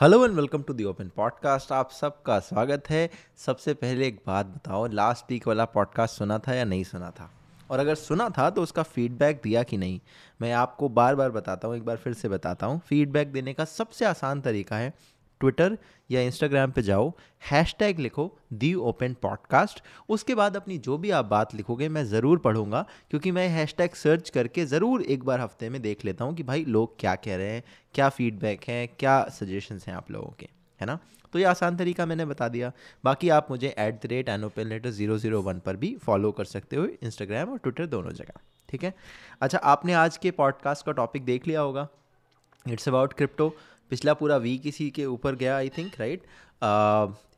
Hello and welcome to the open podcast. आप सबका स्वागत है। सबसे पहले एक बात बताओ, लास्ट वीक वाला पॉडकास्ट सुना था या नहीं सुना था? और अगर सुना था तो उसका फीडबैक दिया कि नहीं? मैं आपको बार बार बताता हूँ, एक बार फिर से बताता हूँ। फीडबैक देने का सबसे आसान तरीका है ट्विटर या इंस्टाग्राम पे जाओ, हैशटैग लिखो दी ओपन पॉडकास्ट। उसके बाद अपनी जो भी आप बात लिखोगे मैं ज़रूर पढ़ूंगा, क्योंकि मैं हैशटैग सर्च करके ज़रूर एक बार हफ्ते में देख लेता हूँ कि भाई लोग क्या कह रहे हैं, क्या फीडबैक है, क्या सजेशंस हैं आप लोगों के, है ना। तो ये आसान तरीका मैंने बता दिया। बाकी आप मुझे @AnOpenLetter001 पर भी फॉलो कर सकते हो, इंस्टाग्राम और ट्विटर दोनों जगह, ठीक है। अच्छा, आपने आज के पॉडकास्ट का टॉपिक देख लिया होगा, इट्स अबाउट क्रिप्टो। पिछला पूरा वीक इसी के ऊपर गया, आई थिंक, राइट।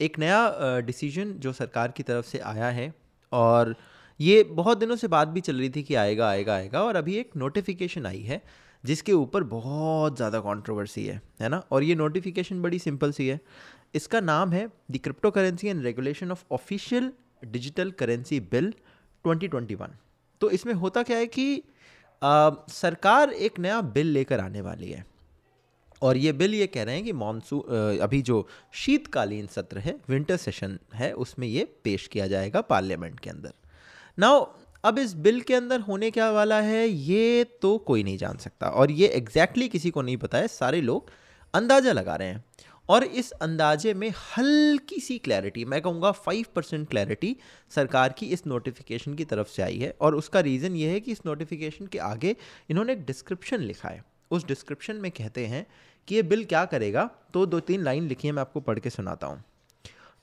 एक नया डिसीजन जो सरकार की तरफ से आया है, और ये बहुत दिनों से बात भी चल रही थी कि आएगा, और अभी एक नोटिफिकेशन आई है जिसके ऊपर बहुत ज़्यादा कंट्रोवर्सी है ना। और ये नोटिफिकेशन बड़ी सिंपल सी है, इसका नाम है the crypto currency and regulation of official digital currency bill 2021। तो इसमें होता क्या है कि सरकार एक नया बिल लेकर आने वाली है, और ये बिल ये कह रहे हैं कि मॉनसून, अभी जो शीतकालीन सत्र है, विंटर सेशन है, उसमें ये पेश किया जाएगा पार्लियामेंट के अंदर। नाउ अब इस बिल के अंदर होने क्या वाला है ये तो कोई नहीं जान सकता, और ये एग्जैक्टली किसी को नहीं पता है। सारे लोग अंदाज़ा लगा रहे हैं, और इस अंदाजे में हल्की सी क्लैरिटी, मैं कहूँगा 5% क्लैरिटी सरकार की इस नोटिफिकेशन की तरफ से आई है। और उसका रीज़न ये है कि इस नोटिफिकेशन के आगे इन्होंने एक डिस्क्रिप्शन लिखा है। उस डिस्क्रिप्शन में कहते हैं कि ये बिल क्या करेगा, तो 2-3 लाइन लिखी है, मैं आपको पढ़ के सुनाता हूँ।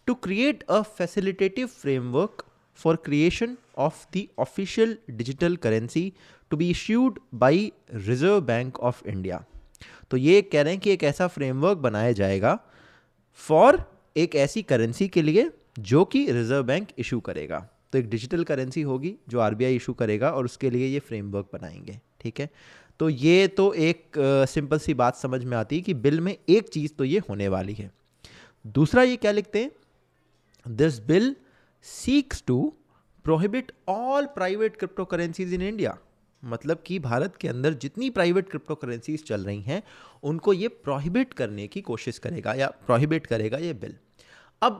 To create a facilitative framework for creation of the official digital currency to be issued by Reserve Bank of India. तो ये कह रहे हैं कि एक ऐसा फ्रेमवर्क बनाया जाएगा फॉर एक ऐसी करेंसी के लिए जो कि रिजर्व बैंक इशू करेगा। तो एक डिजिटल करेंसी होगी जो आरबीआई इशू करेगा, और उसके लिए ये फ्रेमवर्क बनाएंगे, ठीक है। तो ये तो एक सिंपल सी बात समझ में आती है कि बिल में एक चीज़ तो ये होने वाली है। दूसरा ये क्या लिखते हैं, this bill seeks to prohibit all private crypto currencies in India. मतलब कि भारत के अंदर जितनी प्राइवेट क्रिप्टो करेंसीज चल रही हैं उनको ये प्रोहिबिट करने की कोशिश करेगा, या प्रोहिबिट करेगा ये बिल। अब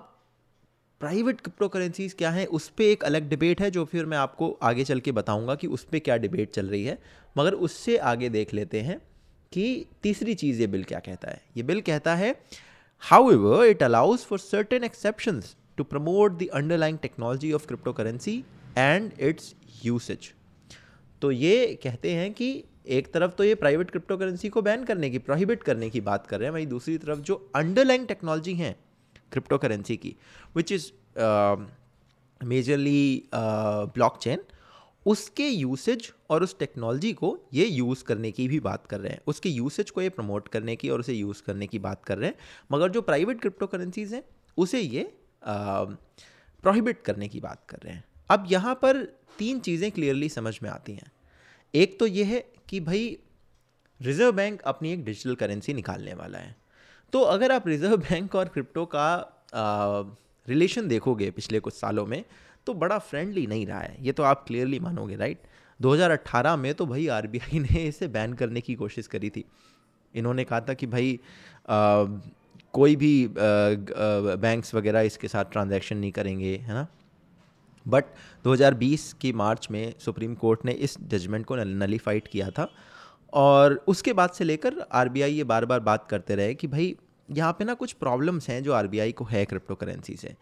प्राइवेट क्रिप्टो करेंसीज क्या है उस पर एक अलग डिबेट है, जो फिर मैं आपको आगे चल के बताऊंगा कि उस पर क्या डिबेट चल रही है। मगर उससे आगे देख लेते हैं कि तीसरी चीज़ ये बिल क्या कहता है। ये बिल कहता है however it allows for certain exceptions to promote the underlying technology of crypto currency and its usage. तो ये कहते हैं कि एक तरफ तो ये प्राइवेट क्रिप्टो करेंसी को बैन करने की, प्रोहिबिट करने की बात कर रहे हैं, वहीं दूसरी तरफ जो अंडरलाइंग टेक्नोलॉजी हैं क्रिप्टो करेंसी की, विच इज़ मेजरली ब्लॉकचेन, उसके यूसेज और उस टेक्नोलॉजी को ये यूज़ करने की भी बात कर रहे हैं, उसके यूसेज को ये प्रमोट करने की और उसे यूज़ करने की बात कर रहे हैं। मगर जो प्राइवेट क्रिप्टो करेंसीज हैं उसे ये प्रोहिबिट करने की बात कर रहे हैं। अब यहाँ पर 3 चीज़ें क्लियरली समझ में आती हैं। एक तो ये है कि भाई रिज़र्व बैंक अपनी एक डिजिटल करेंसी निकालने वाला है, तो अगर आप रिज़र्व बैंक और क्रिप्टो का रिलेशन देखोगे पिछले कुछ सालों में, तो बड़ा फ्रेंडली नहीं रहा है, ये तो आप क्लियरली मानोगे, राइट। 2018 में तो भाई आरबीआई ने इसे बैन करने की कोशिश करी थी। इन्होंने कहा था कि भाई कोई भी बैंक्स वगैरह इसके साथ ट्रांजैक्शन नहीं करेंगे, है ना। बट 2020 की मार्च में सुप्रीम कोर्ट ने इस जजमेंट को नलीफाइड किया था, और उसके बाद से लेकर आरबीआई ये बार बार बात करते रहे कि भाई यहाँ पे ना कुछ प्रॉब्लम्स हैं जो आरबीआई को है क्रिप्टो करेंसी से।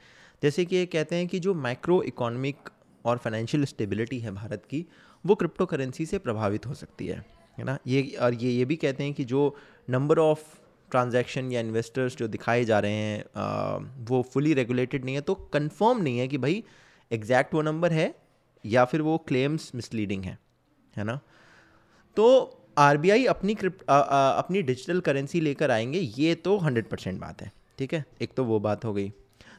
जैसे कि ये कहते हैं कि जो माइक्रो इकोनॉमिक और फाइनेंशियल स्टेबिलिटी है भारत की, वो क्रिप्टो करेंसी से प्रभावित हो सकती है ना। ये भी कहते हैं कि जो नंबर ऑफ़ ट्रांजैक्शन या इन्वेस्टर्स जो दिखाए जा रहे हैं वो फुली रेगुलेटेड नहीं है, तो कन्फर्म नहीं है कि भाई एग्जैक्ट वो नंबर है या फिर वो क्लेम्स मिसलीडिंग है ना। तो आरबीआई अपनी डिजिटल करेंसी लेकर आएंगे, ये तो 100% बात है, ठीक है। एक तो वो बात हो गई।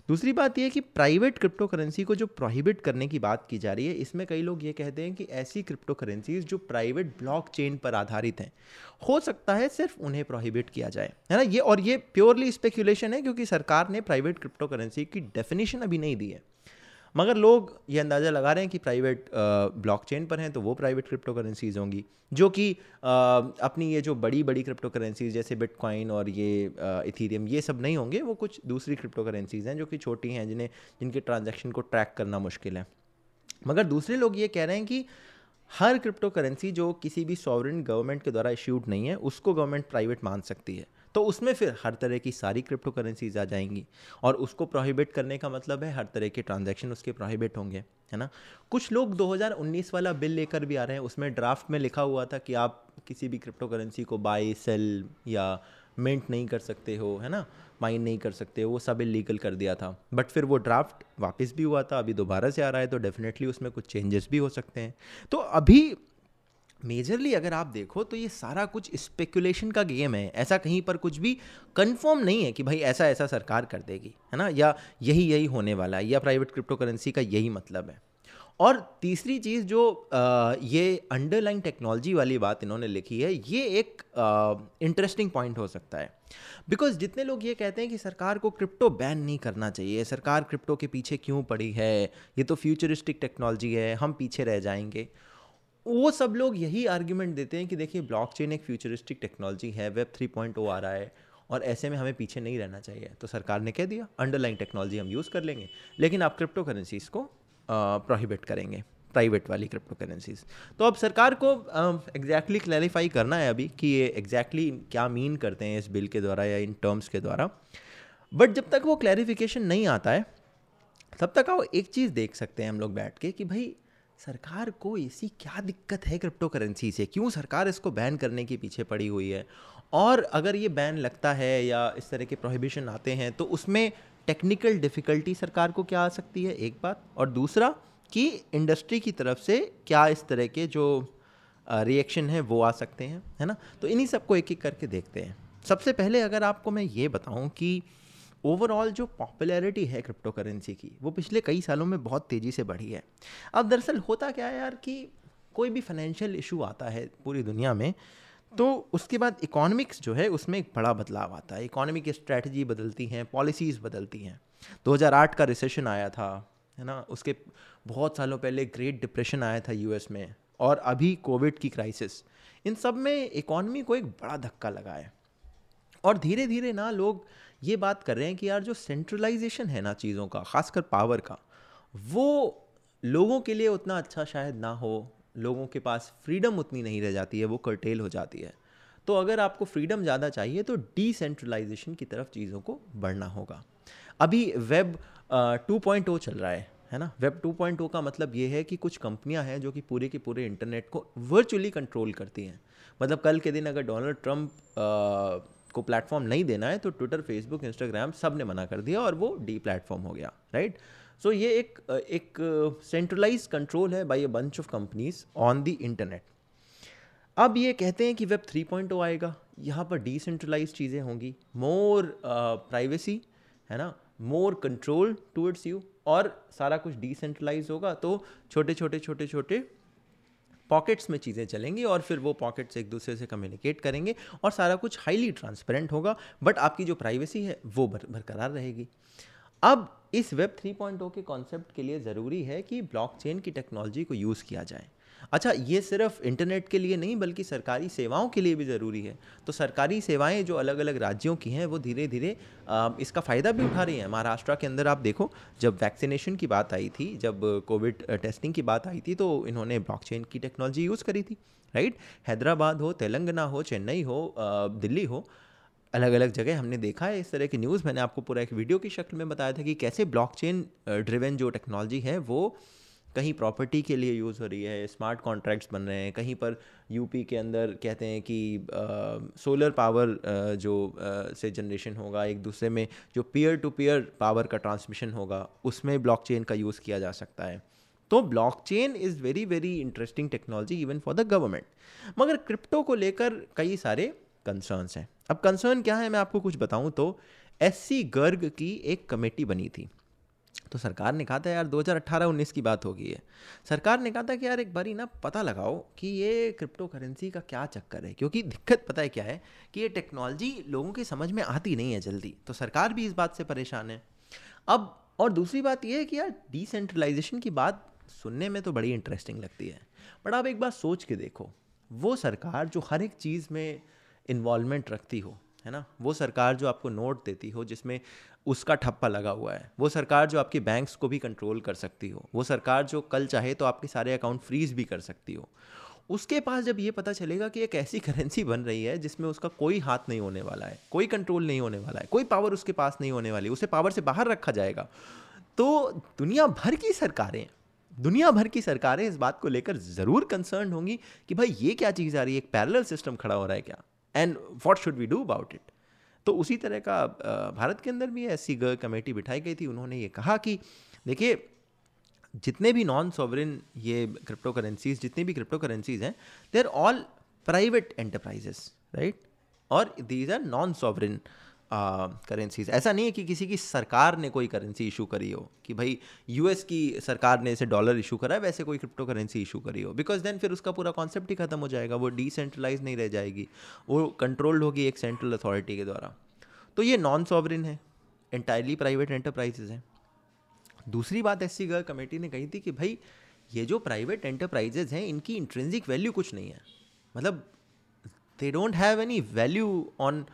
दूसरी बात ये है कि प्राइवेट क्रिप्टो करेंसी को जो प्रोहिबिट करने की बात की जा रही है, इसमें कई लोग ये कहते हैं कि ऐसी क्रिप्टो करेंसीज जो प्राइवेट ब्लॉकचेन पर आधारित हैं, हो सकता है सिर्फ उन्हें प्रोहिबिट किया जाए, है ना। ये और ये प्योरली स्पेक्यूलेशन है, क्योंकि सरकार ने प्राइवेट क्रिप्टो करेंसी की डेफिनेशन अभी नहीं दी है। मगर लोग ये अंदाज़ा लगा रहे हैं कि प्राइवेट ब्लॉकचेन पर हैं तो वो प्राइवेट क्रिप्टो करेंसीज होंगी, जो कि अपनी ये जो बड़ी बड़ी क्रिप्टो करेंसीज जैसे बिटकॉइन और ये इथीरियम ये सब नहीं होंगे, वो कुछ दूसरी क्रिप्टो करेंसीज हैं जो कि छोटी हैं, जिनके ट्रांजैक्शन को ट्रैक करना मुश्किल है। मगर दूसरे लोग ये कह रहे हैं कि हर क्रिप्टो करेंसी जो किसी भी सॉवरेन गवर्नमेंट के द्वारा इश्यूड नहीं है उसको गवर्नमेंट प्राइवेट मान सकती है, तो उसमें फिर हर तरह की सारी क्रिप्टो करेंसीज आ जाएंगी। और उसको प्रोहिबिट करने का मतलब है हर तरह के ट्रांजैक्शन उसके प्रोहिबिट होंगे, है ना। कुछ लोग 2019 वाला बिल लेकर भी आ रहे हैं, उसमें ड्राफ्ट में लिखा हुआ था कि आप किसी भी क्रिप्टो करेंसी को बाई सेल या मिंट नहीं कर सकते हो, है ना, माइन नहीं कर सकते हो, वो सब इलीगल कर दिया था। बट फिर वो ड्राफ्ट वापस भी हुआ था, अभी दोबारा से आ रहा है, तो डेफिनेटली उसमें कुछ चेंजेस भी हो सकते हैं। तो अभी मेजरली अगर आप देखो तो ये सारा कुछ स्पेकुलेशन का गेम है, ऐसा कहीं पर कुछ भी कंफर्म नहीं है कि भाई ऐसा ऐसा सरकार कर देगी, है ना, या यही यही होने वाला है, या प्राइवेट क्रिप्टो करेंसी का यही मतलब है। और तीसरी चीज़ जो ये अंडरलाइन टेक्नोलॉजी वाली बात इन्होंने लिखी है, ये एक इंटरेस्टिंग पॉइंट हो सकता है, बिकॉज जितने लोग ये कहते हैं कि सरकार को क्रिप्टो बैन नहीं करना चाहिए, सरकार क्रिप्टो के पीछे क्यों पड़ी है, ये तो फ्यूचरिस्टिक टेक्नोलॉजी है, हम पीछे रह जाएंगे, वो सब लोग यही आर्ग्यूमेंट देते हैं कि देखिए ब्लॉकचेन एक फ्यूचरिस्टिक टेक्नोलॉजी है, वेब 3.0 आ रहा है और ऐसे में हमें पीछे नहीं रहना चाहिए। तो सरकार ने कह दिया अंडरलाइन टेक्नोलॉजी हम यूज़ कर लेंगे, लेकिन आप क्रिप्टो करेंसीज को प्रोहिबिट करेंगे, प्राइवेट वाली क्रिप्टो करेंसीज। तो अब सरकार को एग्जैक्टली क्लैरिफाई करना है अभी कि ये एग्जैक्टली क्या मीन करते हैं इस बिल के द्वारा या इन टर्म्स के द्वारा। बट जब तक वो क्लैरिफिकेशन नहीं आता है तब तक आप एक चीज़ देख सकते हैं हम लोग बैठ के कि भाई सरकार को ऐसी क्या दिक्कत है क्रिप्टो करेंसी से, क्यों सरकार इसको बैन करने के पीछे पड़ी हुई है। और अगर ये बैन लगता है या इस तरह के प्रोहिबिशन आते हैं तो उसमें टेक्निकल डिफ़िकल्टी सरकार को क्या आ सकती है, एक बात। और दूसरा कि इंडस्ट्री की तरफ से क्या इस तरह के जो रिएक्शन है वो आ सकते हैं, है ना। तो इन्हीं सबको एक एक करके देखते हैं। सबसे पहले अगर आपको मैं ये बताऊं कि ओवरऑल जो पॉपुलैरिटी है क्रिप्टो करेंसी की वो पिछले कई सालों में बहुत तेज़ी से बढ़ी है। अब दरअसल होता क्या है यार कि कोई भी फाइनेंशियल इशू आता है पूरी दुनिया में तो उसके बाद इकोनॉमिक्स जो है उसमें एक बड़ा बदलाव आता है, इकोनॉमी की स्ट्रैटेजी बदलती हैं, पॉलिसीज़ बदलती हैं। 2008 का रिसेशन आया था, है ना, उसके बहुत सालों पहले ग्रेट डिप्रेशन आया था यूएस में, और अभी कोविड की क्राइसिस, इन सब में इकोनॉमी को एक बड़ा धक्का लगा है। और धीरे धीरे ना लोग ये बात कर रहे हैं कि यार जो सेंट्रलाइजेशन है ना चीज़ों का, ख़ासकर पावर का, वो लोगों के लिए उतना अच्छा शायद ना हो, लोगों के पास फ्रीडम उतनी नहीं रह जाती है, वो कर्टेल हो जाती है। तो अगर आपको फ्रीडम ज़्यादा चाहिए तो डिसेंट्रलाइजेशन की तरफ चीज़ों को बढ़ना होगा। अभी वेब 2.0 चल रहा है ना। वेब 2.0 का मतलब ये है कि कुछ कंपनियां हैं जो कि पूरे के पूरे इंटरनेट को वर्चुअली कंट्रोल करती हैं। मतलब कल के दिन अगर डोनाल्ड ट्रंप को प्लेटफॉर्म नहीं देना है तो ट्विटर, फेसबुक, इंस्टाग्राम सब ने मना कर दिया और वो डी प्लेटफॉर्म हो गया, राइट। सो ये एक सेंट्रलाइज कंट्रोल है by a bunch of companies on the internet. अब ये कहते हैं कि वेब 3.0 आएगा, यहाँ पर डिसेंट्रलाइज चीज़ें होंगी, मोर प्राइवेसी, है ना, मोर कंट्रोल टुवर्ड्स यू, और सारा कुछ डिसेंट्रलाइज होगा। तो छोटे पॉकेट्स में चीज़ें चलेंगी और फिर वो पॉकेट्स एक दूसरे से कम्युनिकेट करेंगे और सारा कुछ हाईली ट्रांसपेरेंट होगा, बट आपकी जो प्राइवेसी है वो बरकरार रहेगी। अब इस वेब 3.0 के कॉन्सेप्ट के लिए ज़रूरी है कि ब्लॉकचेन की टेक्नोलॉजी को यूज़ किया जाए। अच्छा, ये सिर्फ इंटरनेट के लिए नहीं बल्कि सरकारी सेवाओं के लिए भी ज़रूरी है। तो सरकारी सेवाएं जो अलग अलग राज्यों की हैं वो धीरे धीरे इसका फ़ायदा भी उठा रही हैं। महाराष्ट्र के अंदर आप देखो, जब वैक्सीनेशन की बात आई थी, जब कोविड टेस्टिंग की बात आई थी, तो इन्होंने ब्लॉकचेन की टेक्नोलॉजी यूज़ करी थी, राइट। हैदराबाद हो, तेलंगाना हो, चेन्नई हो, दिल्ली हो, अलग अलग जगह हमने देखा है इस तरह की न्यूज़। मैंने आपको पूरा एक वीडियो की शक्ल में बताया था कि कैसे ब्लॉकचेन ड्रिवन जो टेक्नोलॉजी है वो कहीं प्रॉपर्टी के लिए यूज़ हो रही है, स्मार्ट कॉन्ट्रैक्ट्स बन रहे हैं, कहीं पर यूपी के अंदर कहते हैं कि सोलर पावर से जनरेशन होगा, एक दूसरे में जो पीयर टू पीयर पावर का ट्रांसमिशन होगा उसमें ब्लॉकचेन का यूज़ किया जा सकता है। तो blockchain is very very interesting technology even for the government. मगर क्रिप्टो को लेकर कई सारे कंसर्न्स हैं। अब कंसर्न क्या है, मैं आपको कुछ बताऊं तो एससी गर्ग की एक कमेटी बनी थी। तो सरकार ने कहा था यार, 2018-19 की बात होगी है, सरकार ने कहा था कि यार एक बारी ना पता लगाओ कि ये क्रिप्टो करेंसी का क्या चक्कर है, क्योंकि दिक्कत पता है क्या है कि ये टेक्नोलॉजी लोगों की समझ में आती नहीं है जल्दी। तो सरकार भी इस बात से परेशान है। अब और दूसरी बात यह है कि यार डिसेंट्रलाइजेशन की बात सुनने में तो बड़ी इंटरेस्टिंग लगती है, बट आप एक बार सोच के देखो, वो सरकार जो हर एक चीज़ में इन्वॉल्वमेंट रखती हो, है ना, वो सरकार जो आपको नोट देती हो जिसमें उसका ठप्पा लगा हुआ है, वो सरकार जो आपके बैंक्स को भी कंट्रोल कर सकती हो, वो सरकार जो कल चाहे तो आपके सारे अकाउंट फ्रीज भी कर सकती हो, उसके पास जब ये पता चलेगा कि एक ऐसी करेंसी बन रही है जिसमें उसका कोई हाथ नहीं होने वाला है, कोई कंट्रोल नहीं होने वाला है, कोई पावर उसके पास नहीं होने वाली, उसे पावर से बाहर रखा जाएगा, तो दुनिया भर की सरकारें इस बात को लेकर ज़रूर कंसर्न होंगी कि भाई ये क्या चीज़ आ रही है, एक पैरेलल सिस्टम खड़ा हो रहा है क्या, and what should we do about it. तो उसी तरह का भारत के अंदर भी ऐसी कमेटी बिठाई गई थी, उन्होंने ये कहा कि देखिए जितने भी नॉन सॉवरिन ये जितनी भी क्रिप्टो करेंसीज हैं, they are all private enterprises, right, और these are non sovereign currencies. ऐसा नहीं है कि किसी की सरकार ने कोई करेंसी इशू करी हो कि भाई यूएस की सरकार ने इसे डॉलर इशू करा है, वैसे कोई क्रिप्टो करेंसी इशू करी हो, बिकॉज देन फिर उसका पूरा कॉन्सेप्ट ही खत्म हो जाएगा, वो डिसेंट्रलाइज नहीं रह जाएगी, वो कंट्रोल्ड होगी एक सेंट्रल अथॉरिटी के द्वारा। तो ये नॉन सॉवरिन है, एंटायरली प्राइवेट एंटरप्राइजेज हैं। दूसरी बात एससी गर्ल कमेटी ने कही थी कि भाई ये जो प्राइवेट एंटरप्राइजेज हैं इनकी इंट्रिंसिक वैल्यू कुछ नहीं है, मतलब they don't have any value on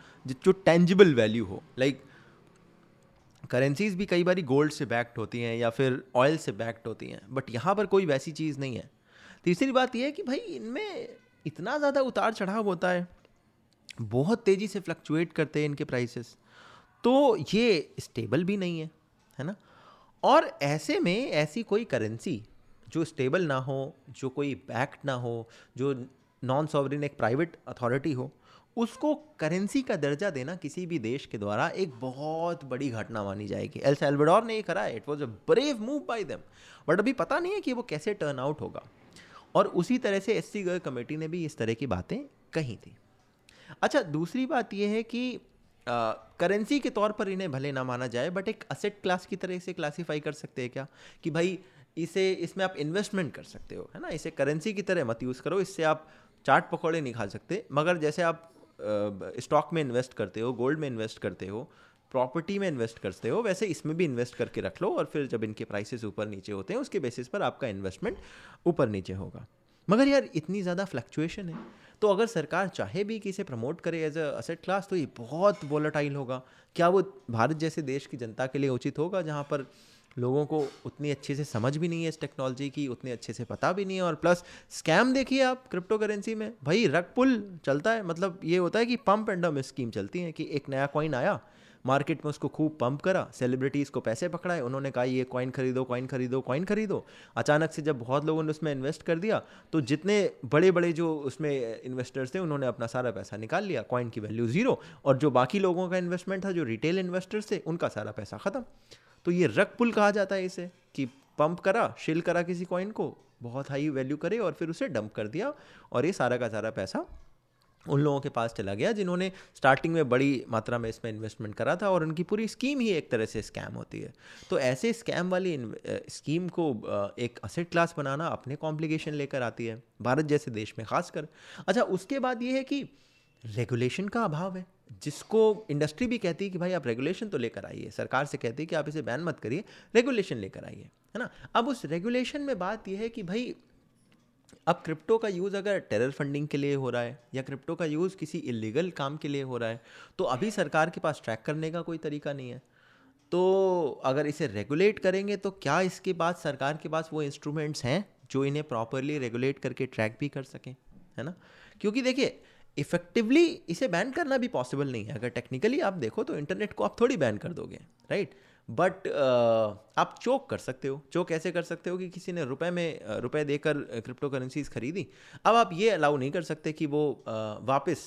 जो टेंजिबल वैल्यू हो। लाइक करेंसीज भी कई बार गोल्ड से बैक्ड होती हैं या फिर ऑयल से बैक्ड होती हैं, बट यहाँ पर कोई वैसी चीज़ नहीं है। तीसरी बात यह है कि भाई इनमें इतना ज़्यादा उतार चढ़ाव होता है, बहुत तेज़ी से फ्लक्चुएट करते हैं इनके प्राइसेस, तो ये स्टेबल भी नहीं है, है ना। और ऐसे में ऐसी कोई करेंसी जो स्टेबल ना हो, जो कोई बैक्ड ना हो, जो नॉन सॉवरिन एक प्राइवेट अथॉरिटी हो, उसको करेंसी का दर्जा देना किसी भी देश के द्वारा एक बहुत बड़ी घटना मानी जाएगी। एल साल्वाडोर ने ये करा है, it was a brave move by them, but अभी पता नहीं है कि वो कैसे टर्न आउट होगा। और उसी तरह से एससी गर्ल कमेटी ने भी इस तरह की बातें कही थी। अच्छा, दूसरी बात यह है कि करेंसी के तौर पर इन्हें भले ना माना जाए, बट एक असेट क्लास की तरह से क्लासीफाई कर सकते हैं क्या कि भाई इसे, इसमें आप इन्वेस्टमेंट कर सकते हो, है ना। इसे करेंसी की तरह मत यूज़ करो, इससे आप चाट पकौड़े नहीं खा सकते, मगर जैसे आप स्टॉक में इन्वेस्ट करते हो, गोल्ड में इन्वेस्ट करते हो, प्रॉपर्टी में इन्वेस्ट करते हो, वैसे इसमें भी इन्वेस्ट करके रख लो, और फिर जब इनके प्राइसेस ऊपर नीचे होते हैं उसके बेसिस पर आपका इन्वेस्टमेंट ऊपर नीचे होगा। मगर यार इतनी ज़्यादा फ्लक्चुएशन है, तो अगर सरकार चाहे भी कि इसे प्रमोट करे एज अ असेट क्लास, तो ये बहुत वोलेटाइल होगा। क्या वो भारत जैसे देश की जनता के लिए उचित होगा, जहाँ पर लोगों को उतनी अच्छे से समझ भी नहीं है इस टेक्नोलॉजी की, उतने अच्छे से पता भी नहीं है, और प्लस स्कैम देखिए आप क्रिप्टो करेंसी में, भाई रग पुल चलता है। मतलब ये होता है कि पम्प एंड डंप स्कीम चलती है कि एक नया कॉइन आया मार्केट में, उसको खूब पंप करा, सेलिब्रिटीज़ को पैसे पकड़ाए, उन्होंने कहा ये कॉइन खरीदो। अचानक से जब बहुत लोगों ने उसमें इन्वेस्ट कर दिया, तो जितने बड़े बड़े जो उसमें इन्वेस्टर्स थे उन्होंने अपना सारा पैसा निकाल लिया, कॉइन की वैल्यू ज़ीरो, और जो बाकी लोगों का इन्वेस्टमेंट था, जो रिटेल इन्वेस्टर्स थे, उनका सारा पैसा ख़त्म। तो ये रग पुल कहा जाता है इसे, कि पंप करा, शिल करा किसी कॉइन को, बहुत हाई वैल्यू करे, और फिर उसे डंप कर दिया, और ये सारा का सारा पैसा उन लोगों के पास चला गया जिन्होंने स्टार्टिंग में बड़ी मात्रा में इसमें इन्वेस्टमेंट करा था, और उनकी पूरी स्कीम ही एक तरह से स्कैम होती है। तो ऐसे स्कैम वाली स्कीम को एक असेट क्लास बनाना अपने कॉम्प्लिकेशन लेकर आती है, भारत जैसे देश में खासकर। अच्छा, उसके बाद ये है कि रेगुलेशन का अभाव है, जिसको इंडस्ट्री भी कहती है कि भाई आप रेगुलेशन तो लेकर आइए, सरकार से कहती है कि आप इसे बैन मत करिए, रेगुलेशन लेकर आइए, है ना। अब उस रेगुलेशन में बात यह है कि भाई अब क्रिप्टो का यूज़ अगर टेरर फंडिंग के लिए हो रहा है, या क्रिप्टो का यूज़ किसी इलीगल काम के लिए हो रहा है, तो अभी सरकार के पास ट्रैक करने का कोई तरीका नहीं है। तो अगर इसे रेगुलेट करेंगे तो क्या इसके बाद सरकार के पास वो इंस्ट्रूमेंट्स हैं जो इन्हें प्रॉपरली रेगुलेट करके ट्रैक भी कर सकें, है ना। क्योंकि देखिए इफेक्टिवली इसे बैन करना भी पॉसिबल नहीं है। अगर टेक्निकली आप देखो तो इंटरनेट को आप थोड़ी बैन कर दोगे, राइट, बट आप चोक कर सकते हो। चोक ऐसे कर सकते हो कि किसी ने रुपए देकर क्रिप्टो करेंसीज खरीदी, अब आप ये अलाउ नहीं कर सकते कि वो वापस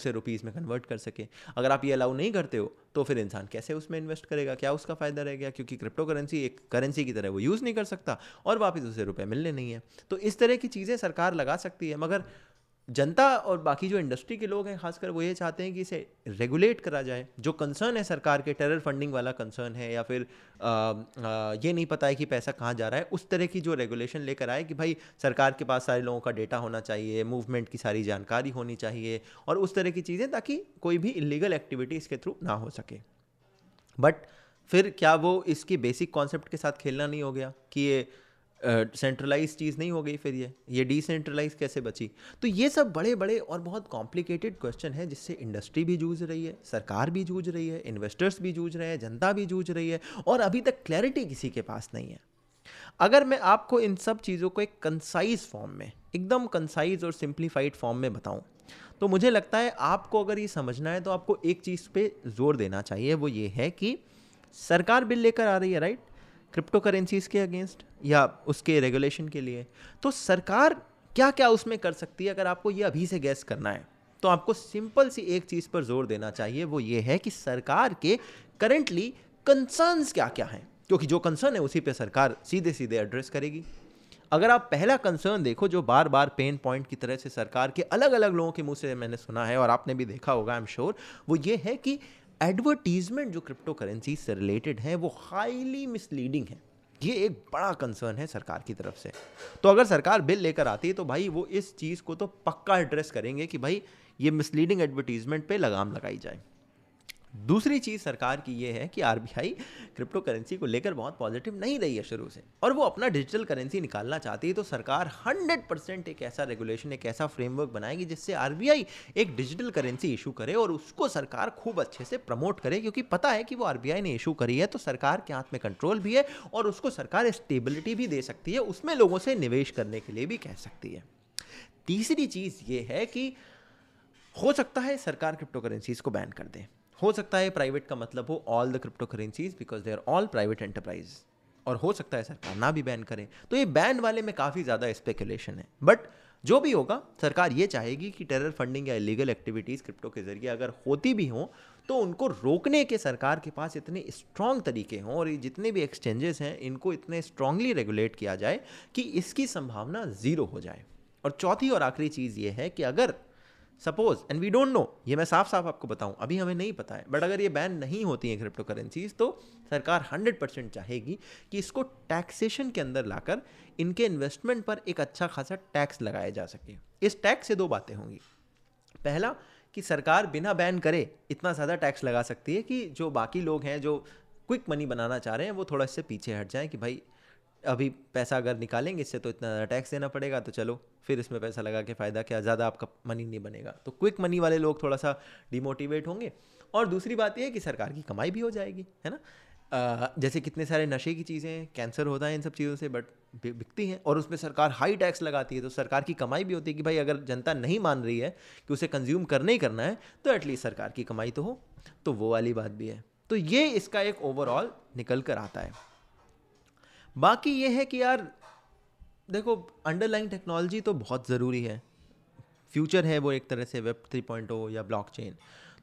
उसे रुपीज़ में कन्वर्ट कर सके। अगर आप ये अलाउ नहीं करते हो तो फिर इंसान कैसे उसमें इन्वेस्ट करेगा, क्या उसका फ़ायदा रह गया, क्योंकि क्रिप्टो करेंसी एक करेंसी की तरह वो यूज़ नहीं कर सकता और वापस उसे रुपए मिलने नहीं है। तो इस तरह की चीज़ें सरकार लगा सकती है, मगर जनता और बाकी जो इंडस्ट्री के लोग हैं खासकर, वो ये चाहते हैं कि इसे रेगुलेट करा जाए। जो कंसर्न है सरकार के, टेरर फंडिंग वाला कंसर्न है, या फिर ये नहीं पता है कि पैसा कहाँ जा रहा है, उस तरह की जो रेगुलेशन लेकर आए कि भाई सरकार के पास सारे लोगों का डेटा होना चाहिए, मूवमेंट की सारी जानकारी होनी चाहिए, और उस तरह की चीज़ें, ताकि कोई भी इलीगल एक्टिविटी इसके थ्रू ना हो सके। बट फिर क्या वो इसकी बेसिक कॉन्सेप्ट के साथ खेलना नहीं हो गया कि ये सेंट्रलाइज चीज़ नहीं हो गई, फिर ये डिसेंट्रलाइज कैसे बची। तो ये सब बड़े बड़े और बहुत कॉम्प्लिकेटेड क्वेश्चन है जिससे इंडस्ट्री भी जूझ रही है, सरकार भी जूझ रही है, इन्वेस्टर्स भी जूझ रहे हैं, जनता भी जूझ रही है, और अभी तक क्लैरिटी किसी के पास नहीं है। अगर मैं आपको इन सब चीज़ों को एक कंसाइज फॉर्म में, एकदम कंसाइज और सिंप्लीफाइड फॉर्म में बताऊं, तो मुझे लगता है आपको अगर ये समझना है तो आपको एक चीज़ पे जोर देना चाहिए, वो ये है कि सरकार बिल लेकर आ रही है, राइट, क्रिप्टो करेंसीज के अगेंस्ट या उसके रेगुलेशन के लिए। तो सरकार क्या क्या उसमें कर सकती है, अगर आपको ये अभी से गैस करना है तो आपको सिंपल सी एक चीज़ पर जोर देना चाहिए, वो ये है कि सरकार के करंटली कंसर्न्स क्या क्या हैं, क्योंकि जो कंसर्न है उसी पे सरकार सीधे सीधे एड्रेस करेगी। अगर आप पहला कंसर्न देखो जो बार बार पेन पॉइंट की तरह से सरकार के अलग अलग लोगों के मुंह से मैंने सुना है और आपने भी देखा होगा आई एम श्योर, वो ये है कि एडवर्टीजमेंट जो क्रिप्टो करेंसी से रिलेटेड है वो हाईली मिसलीडिंग है। ये एक बड़ा कंसर्न है सरकार की तरफ से। तो अगर सरकार बिल लेकर आती है तो भाई वो इस चीज़ को तो पक्का एड्रेस करेंगे कि भाई ये मिसलीडिंग एडवर्टीजमेंट पे लगाम लगाई जाए। दूसरी चीज़ सरकार की ये है कि आरबीआई क्रिप्टो करेंसी को लेकर बहुत पॉजिटिव नहीं रही है शुरू से, और वो अपना डिजिटल करेंसी निकालना चाहती है। तो सरकार 100% एक ऐसा रेगुलेशन, एक ऐसा फ्रेमवर्क बनाएगी जिससे आरबीआई एक डिजिटल करेंसी इशू करे और उसको सरकार खूब अच्छे से प्रमोट करे, क्योंकि पता है कि वो आरबीआई ने इशू करी है तो सरकार के हाथ में कंट्रोल भी है और उसको सरकार स्टेबिलिटी भी दे सकती है, उसमें लोगों से निवेश करने के लिए भी कह सकती है। तीसरी चीज़ ये है कि हो सकता है सरकार क्रिप्टो करेंसीज को बैन कर दे। हो सकता है प्राइवेट का मतलब हो all the crypto currencies because they are all private enterprise, और हो सकता है सरकार ना भी बैन करे। तो ये बैन वाले में काफ़ी ज़्यादा स्पेकुलेशन है, बट जो भी होगा सरकार ये चाहेगी कि टेरर फंडिंग या इलीगल एक्टिविटीज़ क्रिप्टो के जरिए अगर होती भी हों तो उनको रोकने के सरकार के पास इतने स्ट्रॉन्ग तरीके हों और ये जितने भी एक्सचेंजेस हैं इनको इतने स्ट्रांगली रेगुलेट किया जाए कि इसकी संभावना ज़ीरो हो जाए। और चौथी और आखिरी चीज़ ये है कि अगर suppose and we don't know, ये मैं साफ साफ आपको बताऊं, अभी हमें नहीं पता है, बट अगर ये बैन नहीं होती हैं क्रिप्टो करेंसीज तो सरकार 100% चाहेगी कि इसको टैक्सेशन के अंदर लाकर इनके इन्वेस्टमेंट पर एक अच्छा खासा टैक्स लगाया जा सके। इस टैक्स से दो बातें होंगी। पहला कि सरकार बिना बैन करे इतना ज़्यादा टैक्स लगा सकती है कि जो बाकी लोग हैं जो क्विक मनी बनाना चाह रहे हैं वो थोड़ा इससे पीछे हट जाए कि भाई अभी पैसा अगर निकालेंगे इससे तो इतना ज़्यादा टैक्स देना पड़ेगा, तो चलो फिर इसमें पैसा लगा के फ़ायदा क्या, ज़्यादा आपका मनी नहीं बनेगा। तो क्विक मनी वाले लोग थोड़ा सा डिमोटिवेट होंगे। और दूसरी बात यह है कि सरकार की कमाई भी हो जाएगी, है ना। जैसे कितने सारे नशे की चीज़ें, कैंसर होता है इन सब चीज़ों से, बट बिकती हैं और उसमें सरकार हाई टैक्स लगाती है, तो सरकार की कमाई भी होती है कि भाई अगर जनता नहीं मान रही है कि उसे कंज्यूम करना ही करना है तो एटलीस्ट सरकार की कमाई तो हो, तो वो वाली बात भी है। तो ये इसका एक ओवरऑल निकल कर आता है। बाकी ये है कि यार देखो, अंडरलाइन टेक्नोलॉजी तो बहुत ज़रूरी है, फ्यूचर है वो एक तरह से वेब 3.0 या ब्लॉकचेन,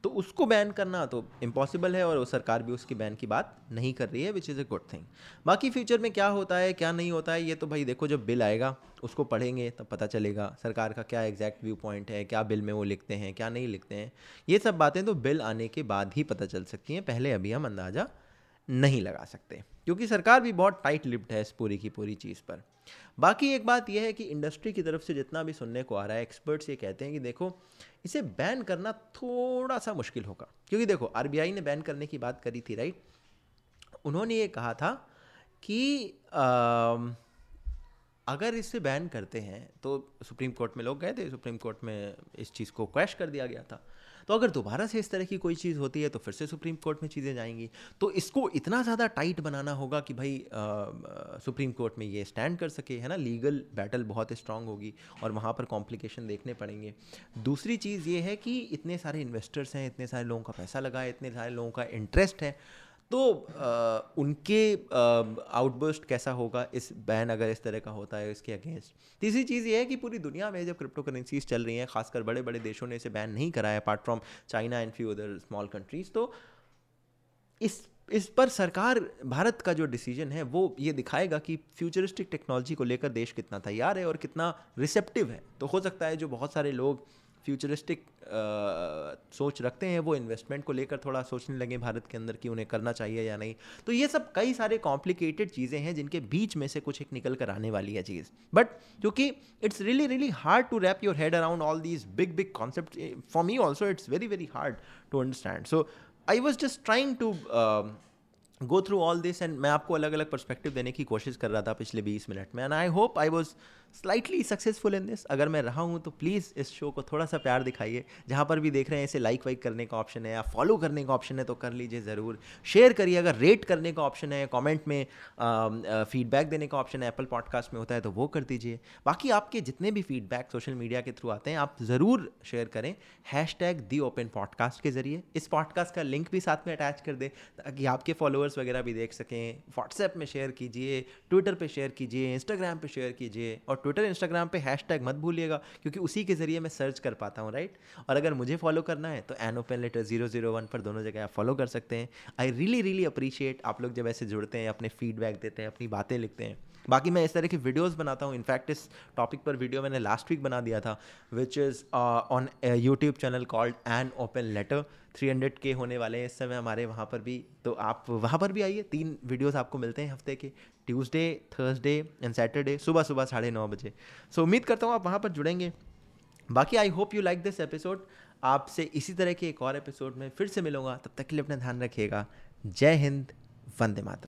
तो उसको बैन करना तो इम्पॉसिबल है और सरकार भी उसकी बैन की बात नहीं कर रही है, which is a good thing. बाकी फ्यूचर में क्या होता है क्या नहीं होता है ये तो भाई देखो जब बिल आएगा उसको पढ़ेंगे तब पता चलेगा सरकार का क्या एग्जैक्ट व्यू पॉइंट है, क्या बिल में वो लिखते हैं क्या नहीं लिखते हैं, ये सब बातें तो बिल आने के बाद ही पता चल सकती हैं, पहले अभी हम अंदाज़ा नहीं लगा सकते क्योंकि सरकार भी बहुत टाइट लिप्ड है इस पूरी की पूरी चीज़ पर। बाकी एक बात यह है कि इंडस्ट्री की तरफ से जितना भी सुनने को आ रहा है, एक्सपर्ट्स ये कहते हैं कि देखो इसे बैन करना थोड़ा सा मुश्किल होगा, क्योंकि देखो आरबीआई ने बैन करने की बात करी थी, राइट। उन्होंने ये कहा था कि अगर इसे बैन करते हैं तो सुप्रीम कोर्ट में लोग गए थे, सुप्रीम कोर्ट में इस चीज़ को क्रैश कर दिया गया था, तो अगर दोबारा से इस तरह की कोई चीज़ होती है तो फिर से सुप्रीम कोर्ट में चीज़ें जाएंगी। तो इसको इतना ज़्यादा टाइट बनाना होगा कि भाई सुप्रीम कोर्ट में ये स्टैंड कर सके, है ना। लीगल बैटल बहुत स्ट्रांग होगी और वहाँ पर कॉम्प्लिकेशन देखने पड़ेंगे। दूसरी चीज़ ये है कि इतने सारे इन्वेस्टर्स हैं, इतने सारे लोगों का पैसा लगा है, इतने सारे लोगों का इंटरेस्ट है, तो उनके आउटबर्स्ट कैसा होगा इस बैन अगर इस तरह का होता है इसके अगेंस्ट। तीसरी चीज़ ये है कि पूरी दुनिया में जब क्रिप्टो करेंसीज चल रही हैं, खासकर बड़े बड़े देशों ने इसे बैन नहीं कराया apart from China and few other small countries, तो इस पर सरकार, भारत का जो डिसीजन है वो ये दिखाएगा कि फ्यूचरिस्टिक टेक्नोलॉजी को लेकर देश कितना तैयार है और कितना रिसेप्टिव है। तो हो सकता है जो बहुत सारे लोग फ्यूचरिस्टिक सोच रखते हैं वो इन्वेस्टमेंट को लेकर थोड़ा सोचने लगे भारत के अंदर कि उन्हें करना चाहिए या नहीं। तो ये सब कई सारे कॉम्प्लिकेटेड चीज़ें हैं जिनके बीच में से कुछ एक निकल कर आने वाली है चीज़, बट क्योंकि it's really really hard to wrap your head around all these big big concept, for me also it's very very hard to understand, so I was just trying to go through all this and मैं आपको अलग अलग perspective देने की कोशिश कर रहा था पिछले 20 मिनट में and I hope I was slightly successful in this. अगर मैं रहा हूँ तो प्लीज़ इस शो को थोड़ा सा प्यार दिखाइए. जहाँ पर भी देख रहे हैं इसे लाइक वाइक करने का ऑप्शन है या फॉलो करने का ऑप्शन है तो कर लीजिए ज़रूर. शेयर करिए. अगर रेट करने का ऑप्शन है, कॉमेंट में फीडबैक देने का ऑप्शन है एप्पल पॉडकास्ट में होता है तो वो कर दीजिए. बाकी आपके जितने भी फीडबैक सोशल मीडिया के थ्रू आते हैं आप ज़रूर शेयर करें हैशटैग दी ओपन पॉडकास्ट के ज़रिए. इस पॉडकास्ट का लिंक भी साथ में अटैच कर दें ताकि आपके फॉलोअर्स वगैरह भी देख सकें. व्हाट्सएप में शेयर कीजिए, ट्विटर पे शेयर कीजिए, इंस्टाग्राम पे शेयर कीजिए. और ट्विटर इंस्टाग्राम पे हैशटैग मत भूलिएगा क्योंकि उसी के ज़रिए मैं सर्च कर पाता हूँ, राइट. और अगर मुझे फॉलो करना है तो AnOpenLetter 001 पर दोनों जगह आप फॉलो कर सकते हैं. आई रियली रियली अप्रिशिएट आप लोग जब ऐसे जुड़ते हैं, अपने फीडबैक देते हैं, अपनी बातें लिखते हैं. बाकी मैं इस तरह की वीडियोस बनाता हूँ. इनफैक्ट इस टॉपिक पर वीडियो मैंने लास्ट वीक बना दिया था which is on YouTube channel called AnOpenLetter. 300K होने वाले हैं इस समय हमारे वहाँ पर भी, तो आप वहाँ पर भी आइए. 3 वीडियोस आपको मिलते हैं हफ्ते के ट्यूसडे, थर्सडे एंड सैटरडे सुबह 9:30 बजे. सो उम्मीद करता हूँ आप वहाँ पर जुड़ेंगे. बाकी I hope you like this episode. आपसे इसी तरह के एक और एपिसोड में फिर से मिलूंगा. तब तक के लिए अपना ध्यान रखिएगा. जय हिंद, वंदे मातरम.